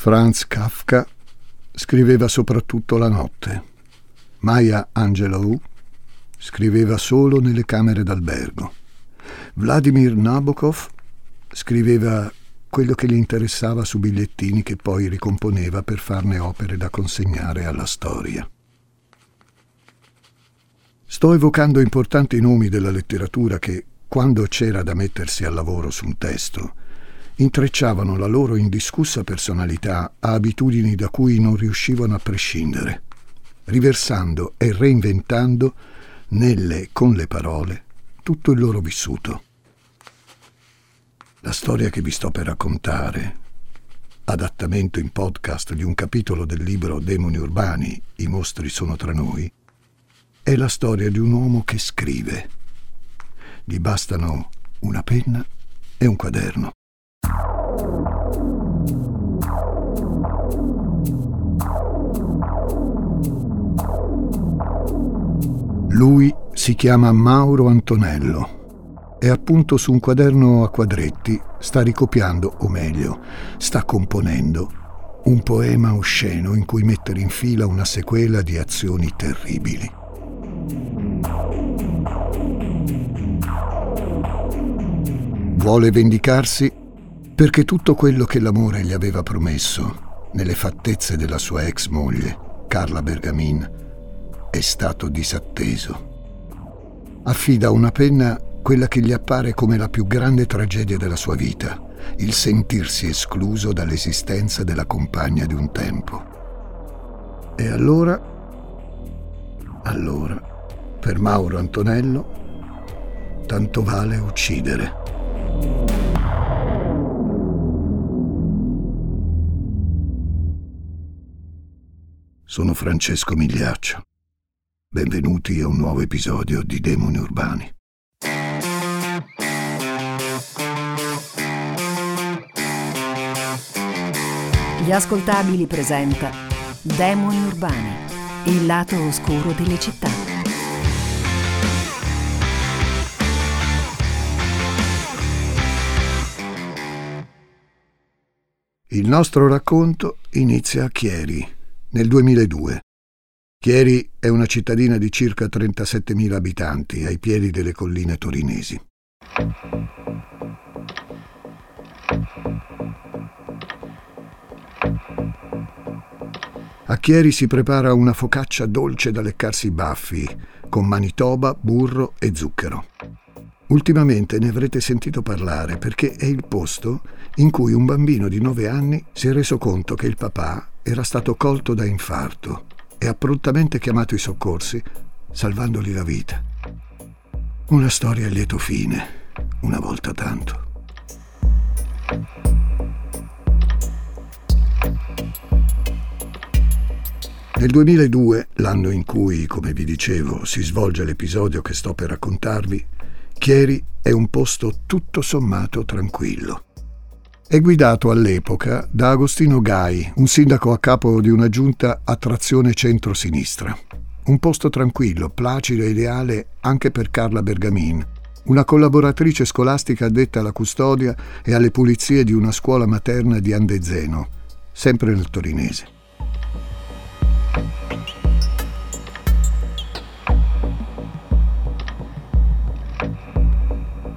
Franz Kafka scriveva soprattutto la notte. Maya Angelou scriveva solo nelle camere d'albergo. Vladimir Nabokov scriveva quello che gli interessava su bigliettini che poi ricomponeva per farne opere da consegnare alla storia. Sto evocando importanti nomi della letteratura che, quando c'era da mettersi al lavoro su un testo, intrecciavano la loro indiscussa personalità a abitudini da cui non riuscivano a prescindere, riversando e reinventando nelle, con le parole, tutto il loro vissuto. La storia che vi sto per raccontare, adattamento in podcast di un capitolo del libro Demoni Urbani, I mostri sono tra noi, è la storia di un uomo che scrive. Gli bastano una penna e un quaderno. Lui si chiama Mauro Antonello e appunto su un quaderno a quadretti sta ricopiando, o meglio, sta componendo un poema osceno in cui mettere in fila una sequela di azioni terribili. Vuole vendicarsi perché tutto quello che l'amore gli aveva promesso nelle fattezze della sua ex moglie, Carla Bergamin, è stato disatteso. Affida a una penna quella che gli appare come la più grande tragedia della sua vita, il sentirsi escluso dall'esistenza della compagna di un tempo. E allora, per Mauro Antonello, tanto vale uccidere. Sono Francesco Migliaccio. Benvenuti a un nuovo episodio di Demoni Urbani. Gli Ascoltabili presenta Demoni Urbani, il lato oscuro delle città. Il nostro racconto inizia a Chieri, nel 2002. Chieri è una cittadina di circa 37.000 abitanti, ai piedi delle colline torinesi. A Chieri si prepara una focaccia dolce da leccarsi i baffi, con manitoba, burro e zucchero. Ultimamente ne avrete sentito parlare perché è il posto in cui un bambino di 9 anni si è reso conto che il papà era stato colto da infarto e ha prontamente chiamato i soccorsi, salvandogli la vita. Una storia a lieto fine, una volta tanto. Nel 2002, l'anno in cui, come vi dicevo, si svolge l'episodio che sto per raccontarvi, Chieri è un posto tutto sommato tranquillo. È guidato all'epoca da Agostino Gai, un sindaco a capo di una giunta a trazione centro-sinistra. Un posto tranquillo, placido e ideale anche per Carla Bergamin, una collaboratrice scolastica addetta alla custodia e alle pulizie di una scuola materna di Andezzeno, sempre nel torinese.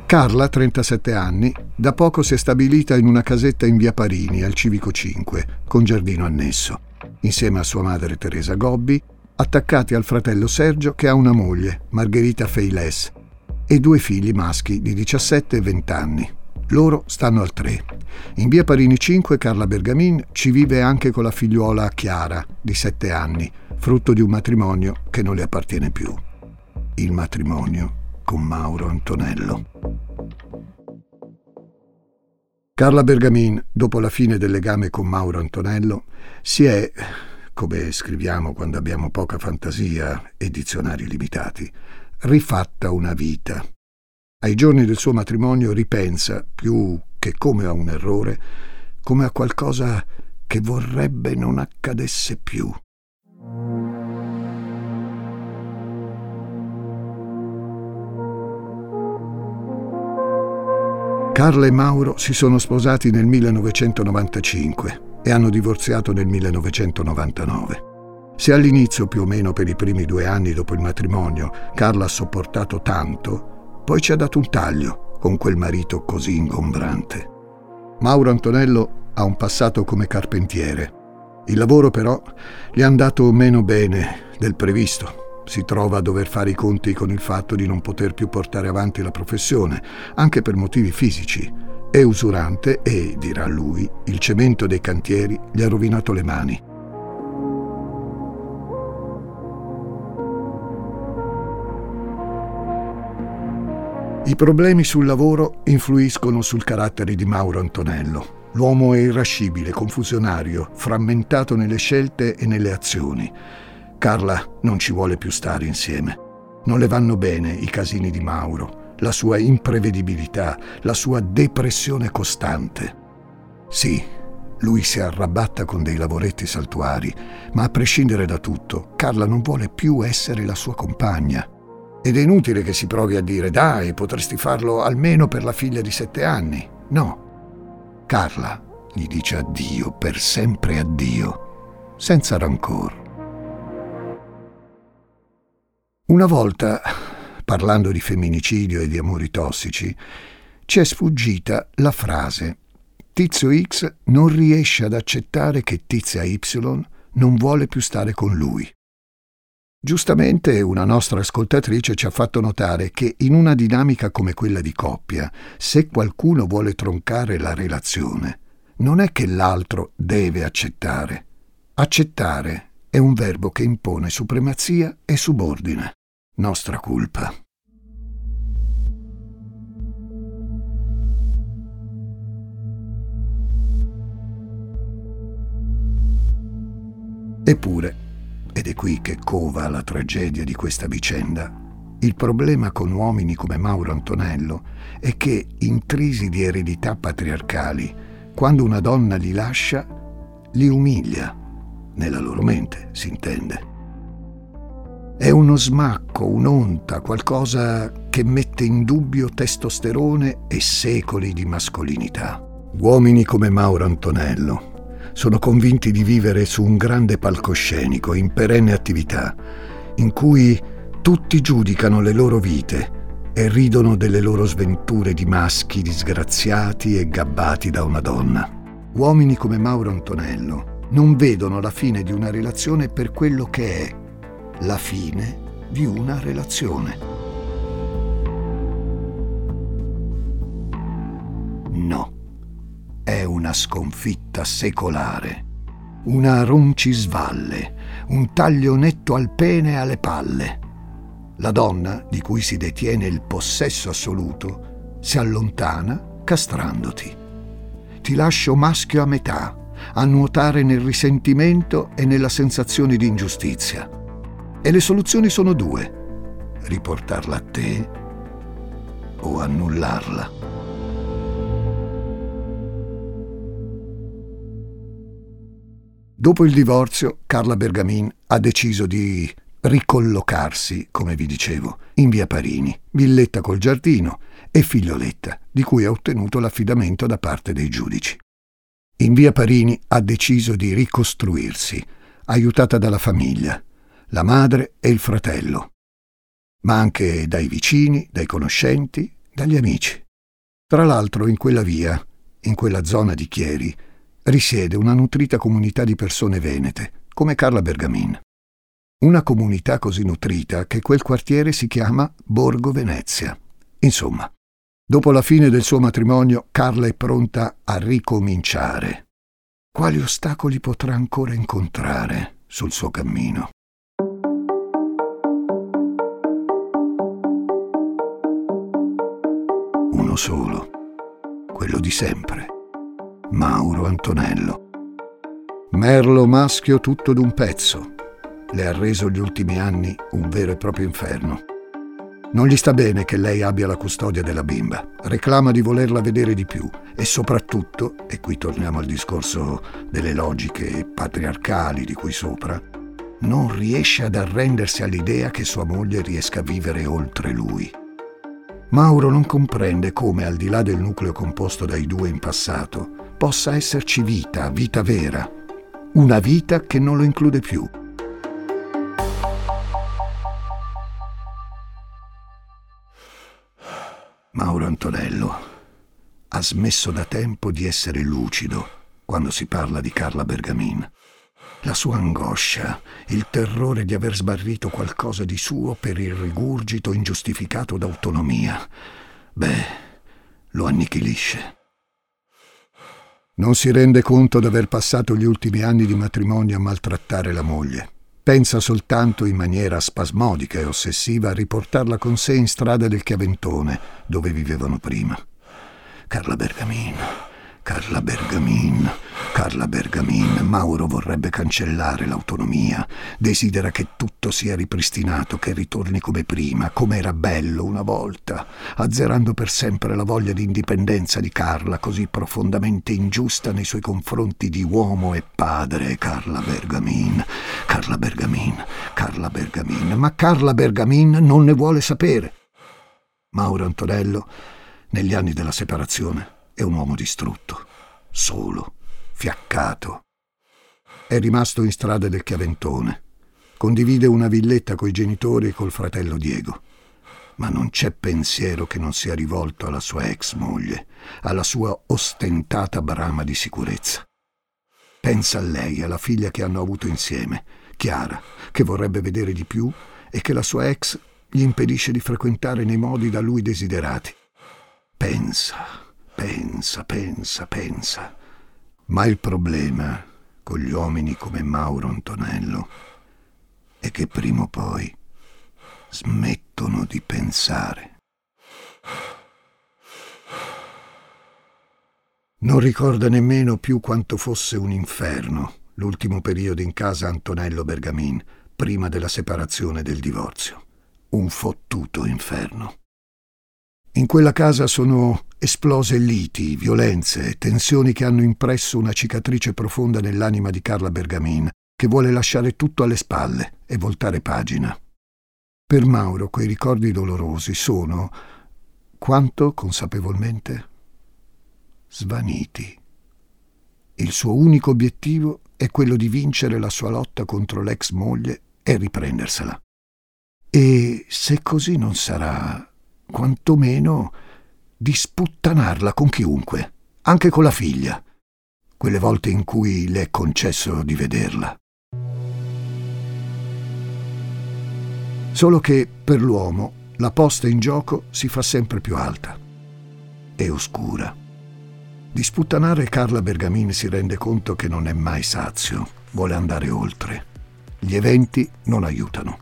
Carla, 37 anni, da poco si è stabilita in una casetta in via Parini, al Civico 5, con giardino annesso, insieme a sua madre Teresa Gobbi, attaccati al fratello Sergio che ha una moglie, Margherita Feiles, e 2 figli maschi di 17 e 20 anni. Loro stanno al 3. In via Parini 5 Carla Bergamin ci vive anche con la figliuola Chiara, di 7 anni, frutto di un matrimonio che non le appartiene più. Il matrimonio con Mauro Antonello. Carla Bergamin, dopo la fine del legame con Mauro Antonello, si è, come scriviamo quando abbiamo poca fantasia e dizionari limitati, rifatta una vita. Ai giorni del suo matrimonio ripensa, più che come a un errore, come a qualcosa che vorrebbe non accadesse più. Carla e Mauro si sono sposati nel 1995 e hanno divorziato nel 1999. Se all'inizio, più o meno per i primi 2 anni dopo il matrimonio, Carla ha sopportato tanto, poi ci ha dato un taglio con quel marito così ingombrante. Mauro Antonello ha un passato come carpentiere. Il lavoro però gli è andato meno bene del previsto. Si trova a dover fare i conti con il fatto di non poter più portare avanti la professione, anche per motivi fisici. È usurante e, dirà lui, il cemento dei cantieri gli ha rovinato le mani. I problemi sul lavoro influiscono sul carattere di Mauro Antonello. L'uomo è irascibile, confusionario, frammentato nelle scelte e nelle azioni. Carla non ci vuole più stare insieme. Non le vanno bene i casini di Mauro, la sua imprevedibilità, la sua depressione costante. Sì, lui si arrabatta con dei lavoretti saltuari, ma a prescindere da tutto, Carla non vuole più essere la sua compagna. Ed è inutile che si provi a dire «Dai, potresti farlo almeno per la figlia di 7 anni». No. Carla gli dice addio, per sempre addio, senza rancor. Una volta, parlando di femminicidio e di amori tossici, ci è sfuggita la frase «Tizio X non riesce ad accettare che tizia Y non vuole più stare con lui». Giustamente una nostra ascoltatrice ci ha fatto notare che in una dinamica come quella di coppia, se qualcuno vuole troncare la relazione, non è che l'altro deve accettare. Accettare è un verbo che impone supremazia e subordine. Nostra colpa. Eppure, ed è qui che cova la tragedia di questa vicenda. Il problema con uomini come Mauro Antonello è che, intrisi di eredità patriarcali, quando una donna li lascia, li umilia. Nella loro mente, si intende. È uno smacco, un'onta, qualcosa che mette in dubbio testosterone e secoli di mascolinità. Uomini come Mauro Antonello sono convinti di vivere su un grande palcoscenico in perenne attività, in cui tutti giudicano le loro vite e ridono delle loro sventure di maschi disgraziati e gabbati da una donna. Uomini come Mauro Antonello non vedono la fine di una relazione per quello che è la fine di una relazione. No. È una sconfitta secolare, una roncisvalle, un taglio netto al pene e alle palle. La donna, di cui si detiene il possesso assoluto, si allontana castrandoti. Ti lascio maschio a metà, a nuotare nel risentimento e nella sensazione di ingiustizia. E le soluzioni sono 2: riportarla a te o annullarla. Dopo il divorzio, Carla Bergamin ha deciso di ricollocarsi, come vi dicevo, in via Parini, villetta col giardino e figlioletta, di cui ha ottenuto l'affidamento da parte dei giudici. In via Parini ha deciso di ricostruirsi, aiutata dalla famiglia, la madre e il fratello, ma anche dai vicini, dai conoscenti, dagli amici. Tra l'altro in quella via, in quella zona di Chieri, risiede una nutrita comunità di persone venete, come Carla Bergamin. Una comunità così nutrita che quel quartiere si chiama Borgo Venezia. Insomma, dopo la fine del suo matrimonio, Carla è pronta a ricominciare. Quali ostacoli potrà ancora incontrare sul suo cammino? Uno solo, quello di sempre. Mauro Antonello. Merlo maschio tutto d'un pezzo. Le ha reso gli ultimi anni un vero e proprio inferno. Non gli sta bene che lei abbia la custodia della bimba. Reclama di volerla vedere di più e soprattutto, e qui torniamo al discorso delle logiche patriarcali di cui sopra, non riesce ad arrendersi all'idea che sua moglie riesca a vivere oltre lui. Mauro non comprende come, al di là del nucleo composto dai due in passato, possa esserci vita, vita vera, una vita che non lo include più. Mauro Antonello ha smesso da tempo di essere lucido quando si parla di Carla Bergamin. La sua angoscia, il terrore di aver sbarrito qualcosa di suo per il rigurgito ingiustificato d'autonomia, lo annichilisce. Non si rende conto d'aver passato gli ultimi anni di matrimonio a maltrattare la moglie. Pensa soltanto in maniera spasmodica e ossessiva a riportarla con sé in strada del Chiaventone, dove vivevano prima. Carla Bergamin. Mauro vorrebbe cancellare l'autonomia. Desidera che tutto sia ripristinato, che ritorni come prima, come era bello una volta, azzerando per sempre la voglia di indipendenza di Carla, così profondamente ingiusta nei suoi confronti di uomo e padre. Carla Bergamin. Ma Carla Bergamin non ne vuole sapere. Mauro Antonello, negli anni della separazione, è un uomo distrutto, solo, fiaccato. È rimasto in strada del Chiaventone. Condivide una villetta coi genitori e col fratello Diego. Ma non c'è pensiero che non sia rivolto alla sua ex moglie, alla sua ostentata brama di sicurezza. Pensa a lei, alla figlia che hanno avuto insieme, Chiara, che vorrebbe vedere di più e che la sua ex gli impedisce di frequentare nei modi da lui desiderati. Pensa. Ma il problema con gli uomini come Mauro Antonello è che prima o poi smettono di pensare. Non ricorda nemmeno più quanto fosse un inferno l'ultimo periodo in casa Antonello Bergamin, prima della separazione e del divorzio. Un fottuto inferno. In quella casa sono esplose liti, violenze, tensioni che hanno impresso una cicatrice profonda nell'anima di Carla Bergamin, che vuole lasciare tutto alle spalle e voltare pagina. Per Mauro quei ricordi dolorosi sono, quanto consapevolmente, svaniti. Il suo unico obiettivo è quello di vincere la sua lotta contro l'ex moglie e riprendersela. E se così non sarà, quantomeno di sputtanarla con chiunque, anche con la figlia, quelle volte in cui le è concesso di vederla. Solo che per l'uomo la posta in gioco si fa sempre più alta e oscura. Di sputtanare Carla Bergamin si rende conto che non è mai sazio, vuole andare oltre. Gli eventi non aiutano.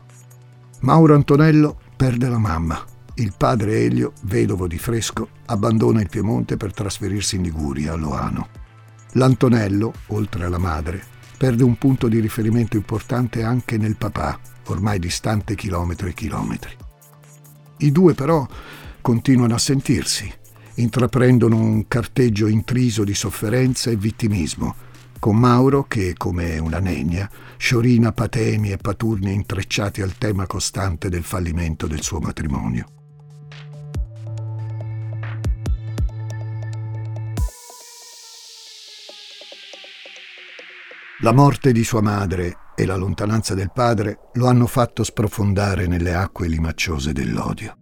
Mauro Antonello perde la mamma. Il padre Elio, vedovo di Fresco, abbandona il Piemonte per trasferirsi in Liguria, a Loano. L'Antonello, oltre alla madre, perde un punto di riferimento importante anche nel papà, ormai distante chilometri e chilometri. I due però continuano a sentirsi, intraprendono un carteggio intriso di sofferenza e vittimismo, con Mauro che, come una negna, sciorina patemi e paturni intrecciati al tema costante del fallimento del suo matrimonio. La morte di sua madre e la lontananza del padre lo hanno fatto sprofondare nelle acque limacciose dell'odio.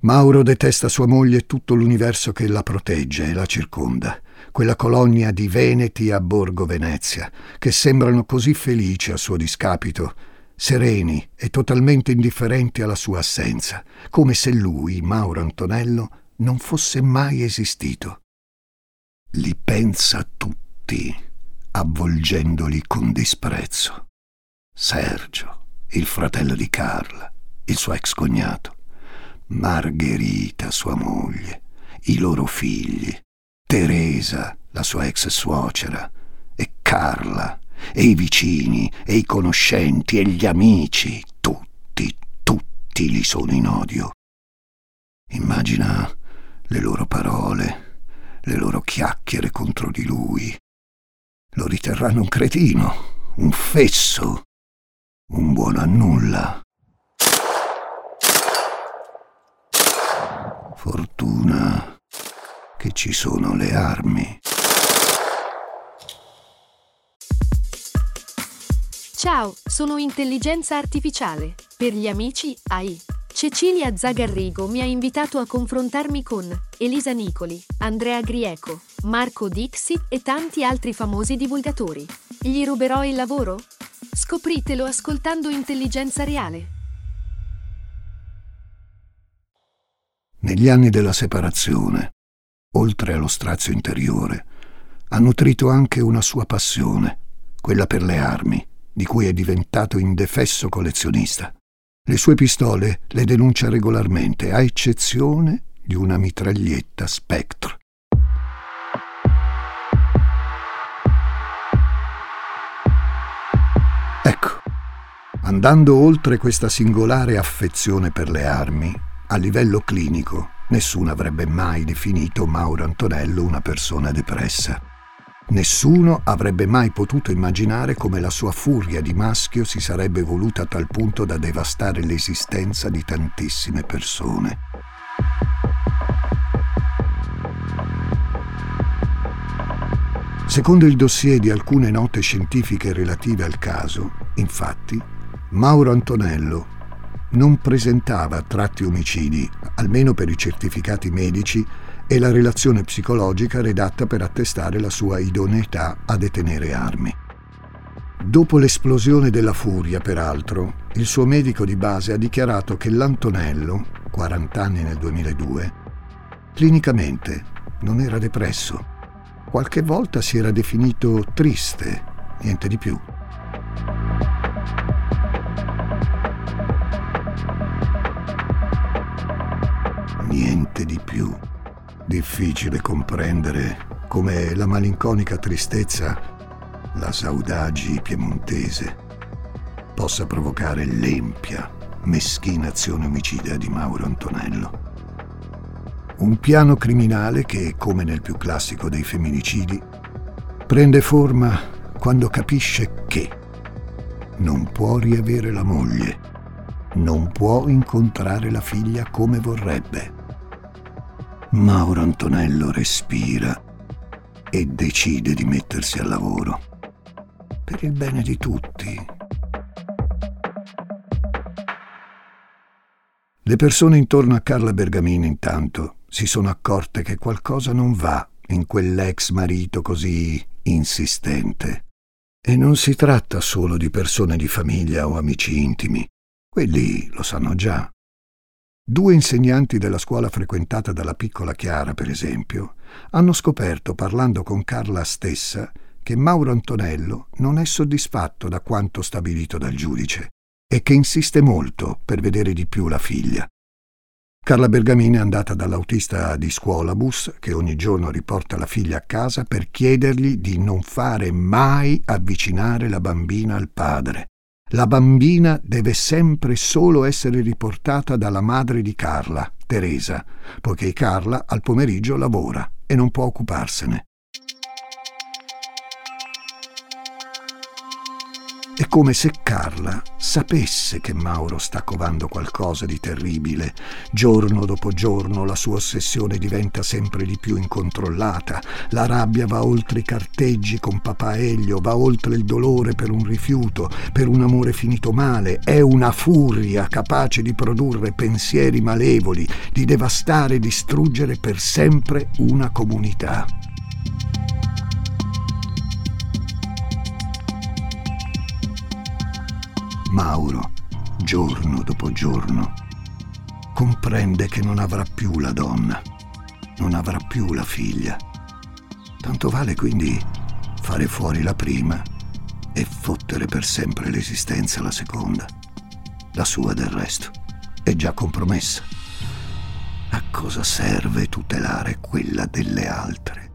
Mauro detesta sua moglie e tutto l'universo che la protegge e la circonda, quella colonia di veneti a Borgo Venezia, che sembrano così felici a suo discapito, sereni e totalmente indifferenti alla sua assenza, come se lui, Mauro Antonello, non fosse mai esistito. Li pensa tutti, avvolgendoli con disprezzo. Sergio, il fratello di Carla, il suo ex cognato, Margherita, sua moglie, i loro figli, Teresa, la sua ex suocera, e Carla, e i vicini, e i conoscenti, e gli amici, tutti li sono in odio. Immagina le loro parole, le loro chiacchiere contro di lui. Lo riterranno un cretino, un fesso, un buono a nulla. Fortuna che ci sono le armi. Ciao, sono Intelligenza Artificiale, per gli amici, AI. Cecilia Zagarrigo mi ha invitato a confrontarmi con Elisa Nicoli, Andrea Grieco, Marco Dixi e tanti altri famosi divulgatori. Gli ruberò il lavoro? Scopritelo ascoltando Intelligenza Reale. Negli anni della separazione, oltre allo strazio interiore, ha nutrito anche una sua passione, quella per le armi, di cui è diventato indefesso collezionista. Le sue pistole le denuncia regolarmente, a eccezione di una mitraglietta Spectre. Ecco, andando oltre questa singolare affezione per le armi, a livello clinico nessuno avrebbe mai definito Mauro Antonello una persona depressa. Nessuno avrebbe mai potuto immaginare come la sua furia di maschio si sarebbe evoluta a tal punto da devastare l'esistenza di tantissime persone. Secondo il dossier di alcune note scientifiche relative al caso, infatti, Mauro Antonello non presentava tratti omicidi, almeno per i certificati medici, e la relazione psicologica redatta per attestare la sua idoneità a detenere armi. Dopo l'esplosione della furia, peraltro, il suo medico di base ha dichiarato che l'Antonello, 40 anni nel 2002, clinicamente non era depresso. Qualche volta si era definito triste, niente di più. Niente di più. Difficile comprendere come la malinconica tristezza, la saudagi piemontese, possa provocare l'empia, meschina azione omicida di Mauro Antonello. Un piano criminale che, come nel più classico dei femminicidi, prende forma quando capisce che non può riavere la moglie, non può incontrare la figlia come vorrebbe. Mauro Antonello respira e decide di mettersi al lavoro, per il bene di tutti. Le persone intorno a Carla Bergamin, intanto, si sono accorte che qualcosa non va in quell'ex marito così insistente. E non si tratta solo di persone di famiglia o amici intimi, quelli lo sanno già. Due insegnanti della scuola frequentata dalla piccola Chiara, per esempio, hanno scoperto, parlando con Carla stessa, che Mauro Antonello non è soddisfatto da quanto stabilito dal giudice e che insiste molto per vedere di più la figlia. Carla Bergamin è andata dall'autista di scuolabus, che ogni giorno riporta la figlia a casa, per chiedergli di non fare mai avvicinare la bambina al padre. La bambina deve sempre solo essere riportata dalla madre di Carla, Teresa, poiché Carla al pomeriggio lavora e non può occuparsene. È come se Carla sapesse che Mauro sta covando qualcosa di terribile. Giorno dopo giorno la sua ossessione diventa sempre di più incontrollata. La rabbia va oltre i carteggi con papà Elio, va oltre il dolore per un rifiuto, per un amore finito male. È una furia capace di produrre pensieri malevoli, di devastare e distruggere per sempre una comunità. Mauro, giorno dopo giorno, comprende che non avrà più la donna, non avrà più la figlia. Tanto vale quindi fare fuori la prima e fottere per sempre l'esistenza la seconda. La sua, del resto, è già compromessa. A cosa serve tutelare quella delle altre?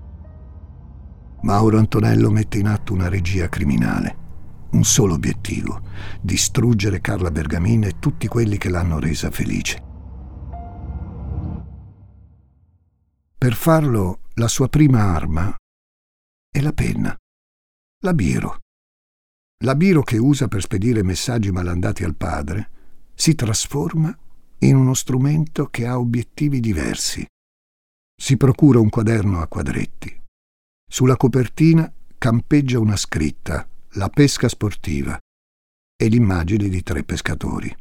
Mauro Antonello mette in atto una regia criminale. Un solo obiettivo: distruggere Carla Bergamin e tutti quelli che l'hanno resa felice. Per farlo, la sua prima arma è la penna, la biro. La biro che usa per spedire messaggi malandati al padre si trasforma in uno strumento che ha obiettivi diversi. Si procura un quaderno a quadretti. Sulla copertina campeggia una scritta: la pesca sportiva, e l'immagine di tre pescatori.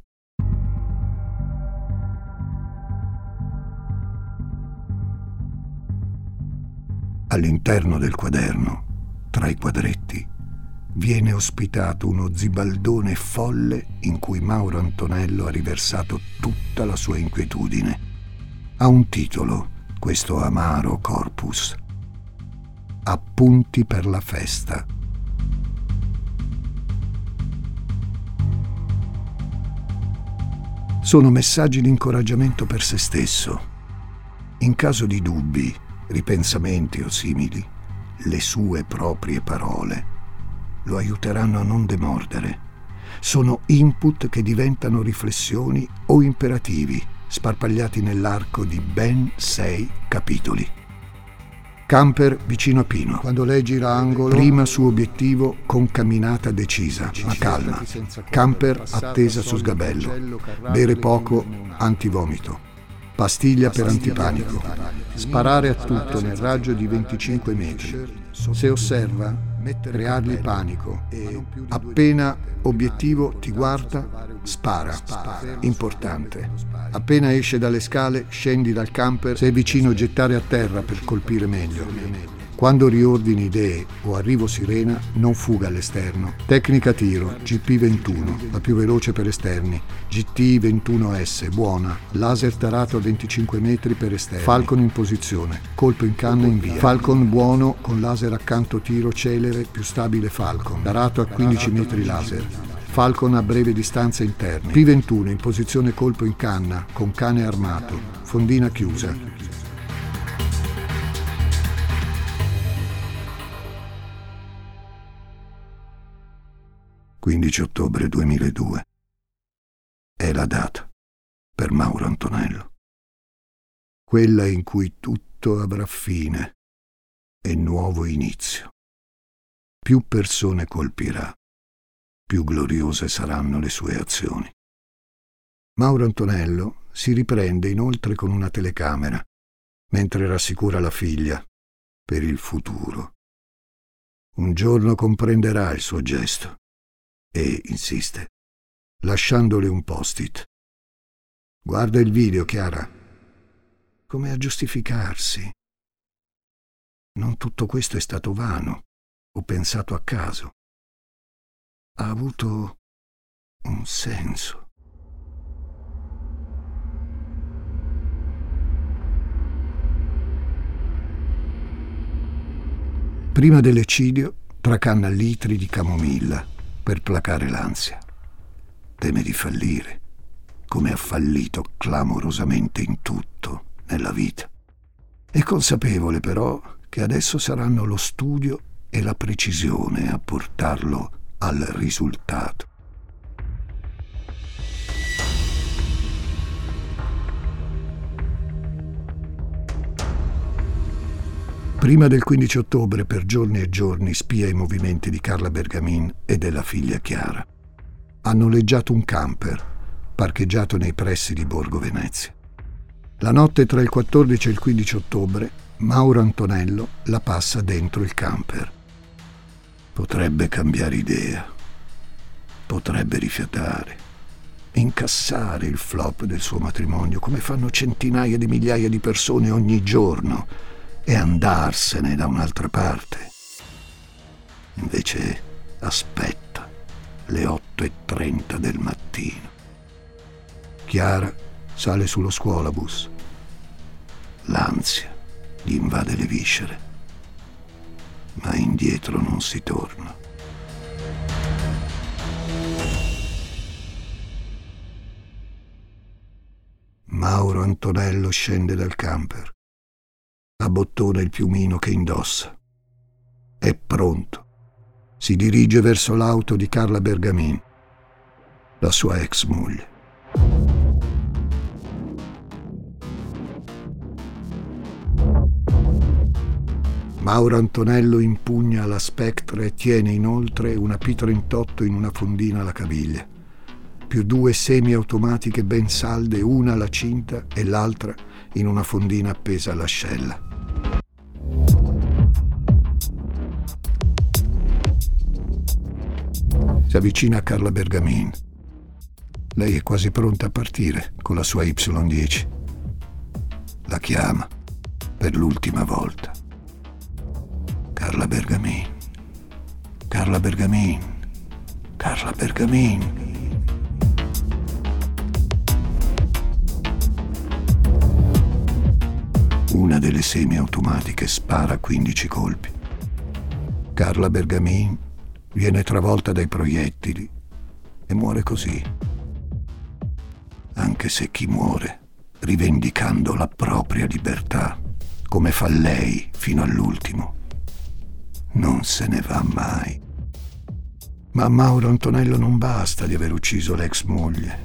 All'interno del quaderno, tra i quadretti, viene ospitato uno zibaldone folle in cui Mauro Antonello ha riversato tutta la sua inquietudine. Ha un titolo, questo amaro corpus: Appunti per la festa. Sono messaggi di incoraggiamento per se stesso. In caso di dubbi, ripensamenti o simili, le sue proprie parole lo aiuteranno a non demordere. Sono input che diventano riflessioni o imperativi, sparpagliati nell'arco di ben 6 capitoli. Camper vicino a Pino. Quando lei gira angolo, prima su obiettivo con camminata decisa, ma calma. Camper attesa su sgabello. Bere poco, antivomito. Pastiglia per antipanico. Sparare a tutto nel raggio di 25 metri. Se osserva, creargli panico. Appena obiettivo ti guarda, spara. Importante. Appena esce dalle scale, scendi dal camper. Se è vicino, gettare a terra per colpire meglio. Quando riordini idee o arrivo sirena, non fuga all'esterno. Tecnica tiro, GP21, la più veloce per esterni. GT21S, buona. Laser tarato a 25 metri per esterni. Falcon in posizione, colpo in canna in via. Falcon buono, con laser accanto tiro celere, più stabile Falcon. Tarato a 15 metri laser. Falcon a breve distanza interna. P21 in posizione colpo in canna, con cane armato. Fondina chiusa. Ottobre 2002 è la data per Mauro Antonello, quella in cui tutto avrà fine e nuovo inizio. Più persone colpirà, più gloriose saranno le sue azioni. Mauro Antonello si riprende inoltre con una telecamera, mentre rassicura la figlia per il futuro. Un giorno comprenderà il suo gesto. E insiste, lasciandole un post-it. Guarda il video, Chiara. Come a giustificarsi? Non tutto questo è stato vano o pensato a caso. Ha avuto un senso. Prima dell'eccidio tracanna litri di camomilla per placare l'ansia. Teme di fallire, come ha fallito clamorosamente in tutto nella vita. È consapevole però che adesso saranno lo studio e la precisione a portarlo al risultato. Prima del 15 ottobre, per giorni e giorni, spia i movimenti di Carla Bergamin e della figlia Chiara. Ha noleggiato un camper, parcheggiato nei pressi di Borgo Venezia. La notte tra il 14 e il 15 ottobre, Mauro Antonello la passa dentro il camper. Potrebbe cambiare idea, potrebbe rifiatare, incassare il flop del suo matrimonio, come fanno centinaia di migliaia di persone ogni giorno, e andarsene da un'altra parte. Invece aspetta le 8:30 del mattino. Chiara sale sullo scuolabus. L'ansia gli invade le viscere, ma indietro non si torna. Mauro Antonello scende dal camper. Abbottona il piumino che indossa. È pronto. Si dirige verso l'auto di Carla Bergamin, la sua ex moglie. Mauro Antonello impugna la Spectre e tiene inoltre una P38 in una fondina alla caviglia, più 2 semiautomatiche ben salde, una alla cinta e l'altra in una fondina appesa all'ascella. Si avvicina a Carla Bergamin. Lei è quasi pronta a partire con la sua Y10. La chiama per l'ultima volta. Carla Bergamin. Carla Bergamin. Carla Bergamin. Una delle semiautomatiche spara 15 colpi. Carla Bergamin viene travolta dai proiettili e muore così. Anche se chi muore rivendicando la propria libertà, come fa lei fino all'ultimo, non se ne va mai. Ma a Mauro Antonello non basta di aver ucciso l'ex moglie.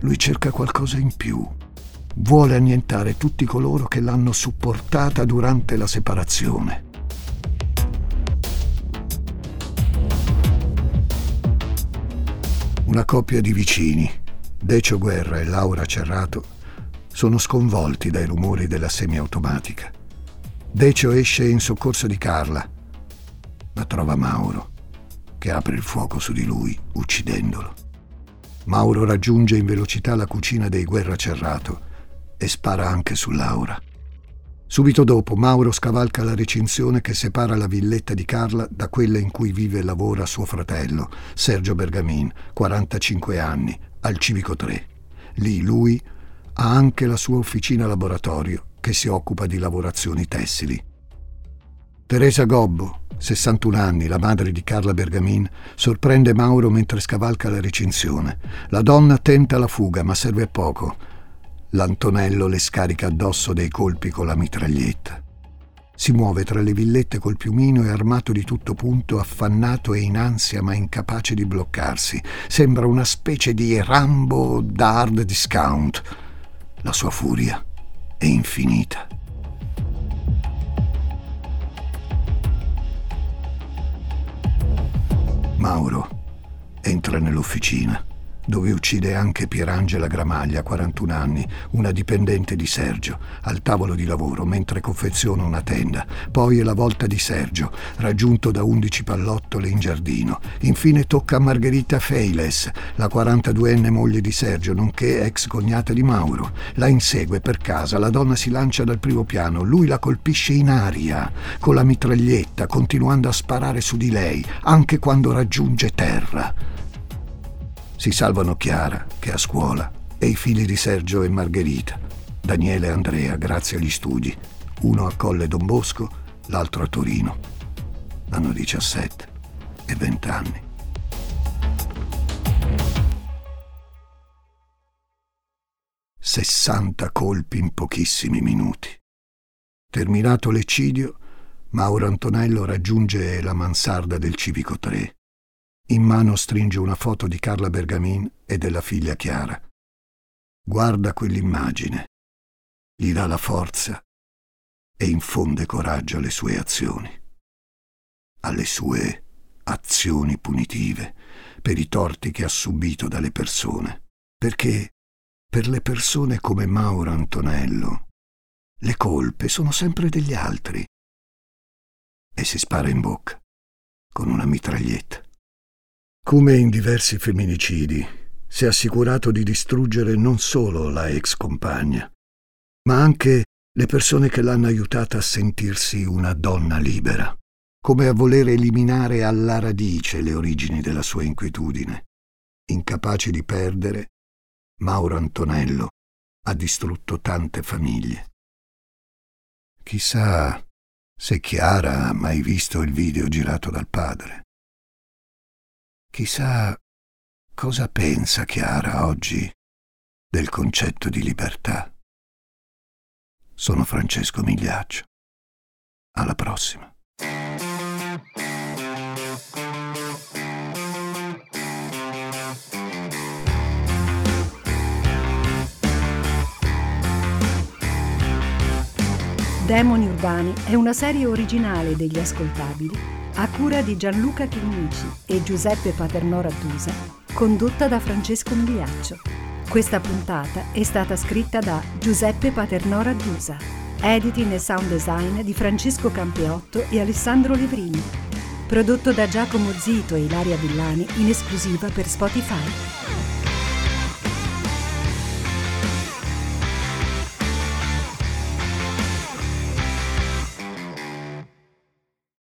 Lui cerca qualcosa in più. Vuole annientare tutti coloro che l'hanno supportata durante la separazione. Una coppia di vicini, Decio Guerra e Laura Cerrato, sono sconvolti dai rumori della semiautomatica. Decio esce in soccorso di Carla, ma trova Mauro, che apre il fuoco su di lui, uccidendolo. Mauro raggiunge in velocità la cucina dei Guerra Cerrato e spara anche su Laura. Subito dopo Mauro scavalca la recinzione che separa la villetta di Carla da quella in cui vive e lavora suo fratello, Sergio Bergamin, 45 anni, al Civico 3. Lì lui ha anche la sua officina laboratorio che si occupa di lavorazioni tessili. Teresa Gobbi, 61 anni, la madre di Carla Bergamin, sorprende Mauro mentre scavalca la recinzione. La donna tenta la fuga ma serve a poco. L'Antonello le scarica addosso dei colpi con la mitraglietta. Si muove tra le villette col piumino e armato di tutto punto, affannato e in ansia ma incapace di bloccarsi. Sembra una specie di Rambo da hard discount. La sua furia è infinita. Mauro entra nell'officina, dove uccide anche Pierangela Gramaglia, 41 anni, una dipendente di Sergio, al tavolo di lavoro mentre confeziona una tenda. Poi è la volta di Sergio, raggiunto da 11 pallottole in giardino. Infine tocca a Margherita Feiles, la 42enne moglie di Sergio, nonché ex cognata di Mauro. La insegue per casa, la donna si lancia dal primo piano, lui la colpisce in aria con la mitraglietta, continuando a sparare su di lei, anche quando raggiunge terra. Si salvano Chiara, che è a scuola, e i figli di Sergio e Margherita, Daniele e Andrea, grazie agli studi, uno a Colle Don Bosco, l'altro a Torino. Hanno 17 e 20 anni. Sessanta colpi in pochissimi minuti. Terminato l'eccidio, Mauro Antonello raggiunge la mansarda del Civico 3. In mano stringe una foto di Carla Bergamin e della figlia Chiara. Guarda quell'immagine, gli dà la forza e infonde coraggio alle sue azioni. Alle sue azioni punitive per i torti che ha subito dalle persone. Perché per le persone come Mauro Antonello le colpe sono sempre degli altri. E si spara in bocca con una mitraglietta. Come in diversi femminicidi, si è assicurato di distruggere non solo la ex compagna, ma anche le persone che l'hanno aiutata a sentirsi una donna libera, come a voler eliminare alla radice le origini della sua inquietudine. Incapace di perdere, Mauro Antonello ha distrutto tante famiglie. Chissà se Chiara ha mai visto il video girato dal padre. Chissà cosa pensa Chiara oggi del concetto di libertà. Sono Francesco Migliaccio. Alla prossima. Demoni Urbani è una serie originale degli Ascoltabili a cura di Gianluca Chinnici e Giuseppe Paternò Raddusa, condotta da Francesco Migliaccio. Questa puntata è stata scritta da Giuseppe Paternò Raddusa, editing e sound design di Francesco Campeotto e Alessandro Livrini. Prodotto da Giacomo Zito e Ilaria Villani in esclusiva per Spotify.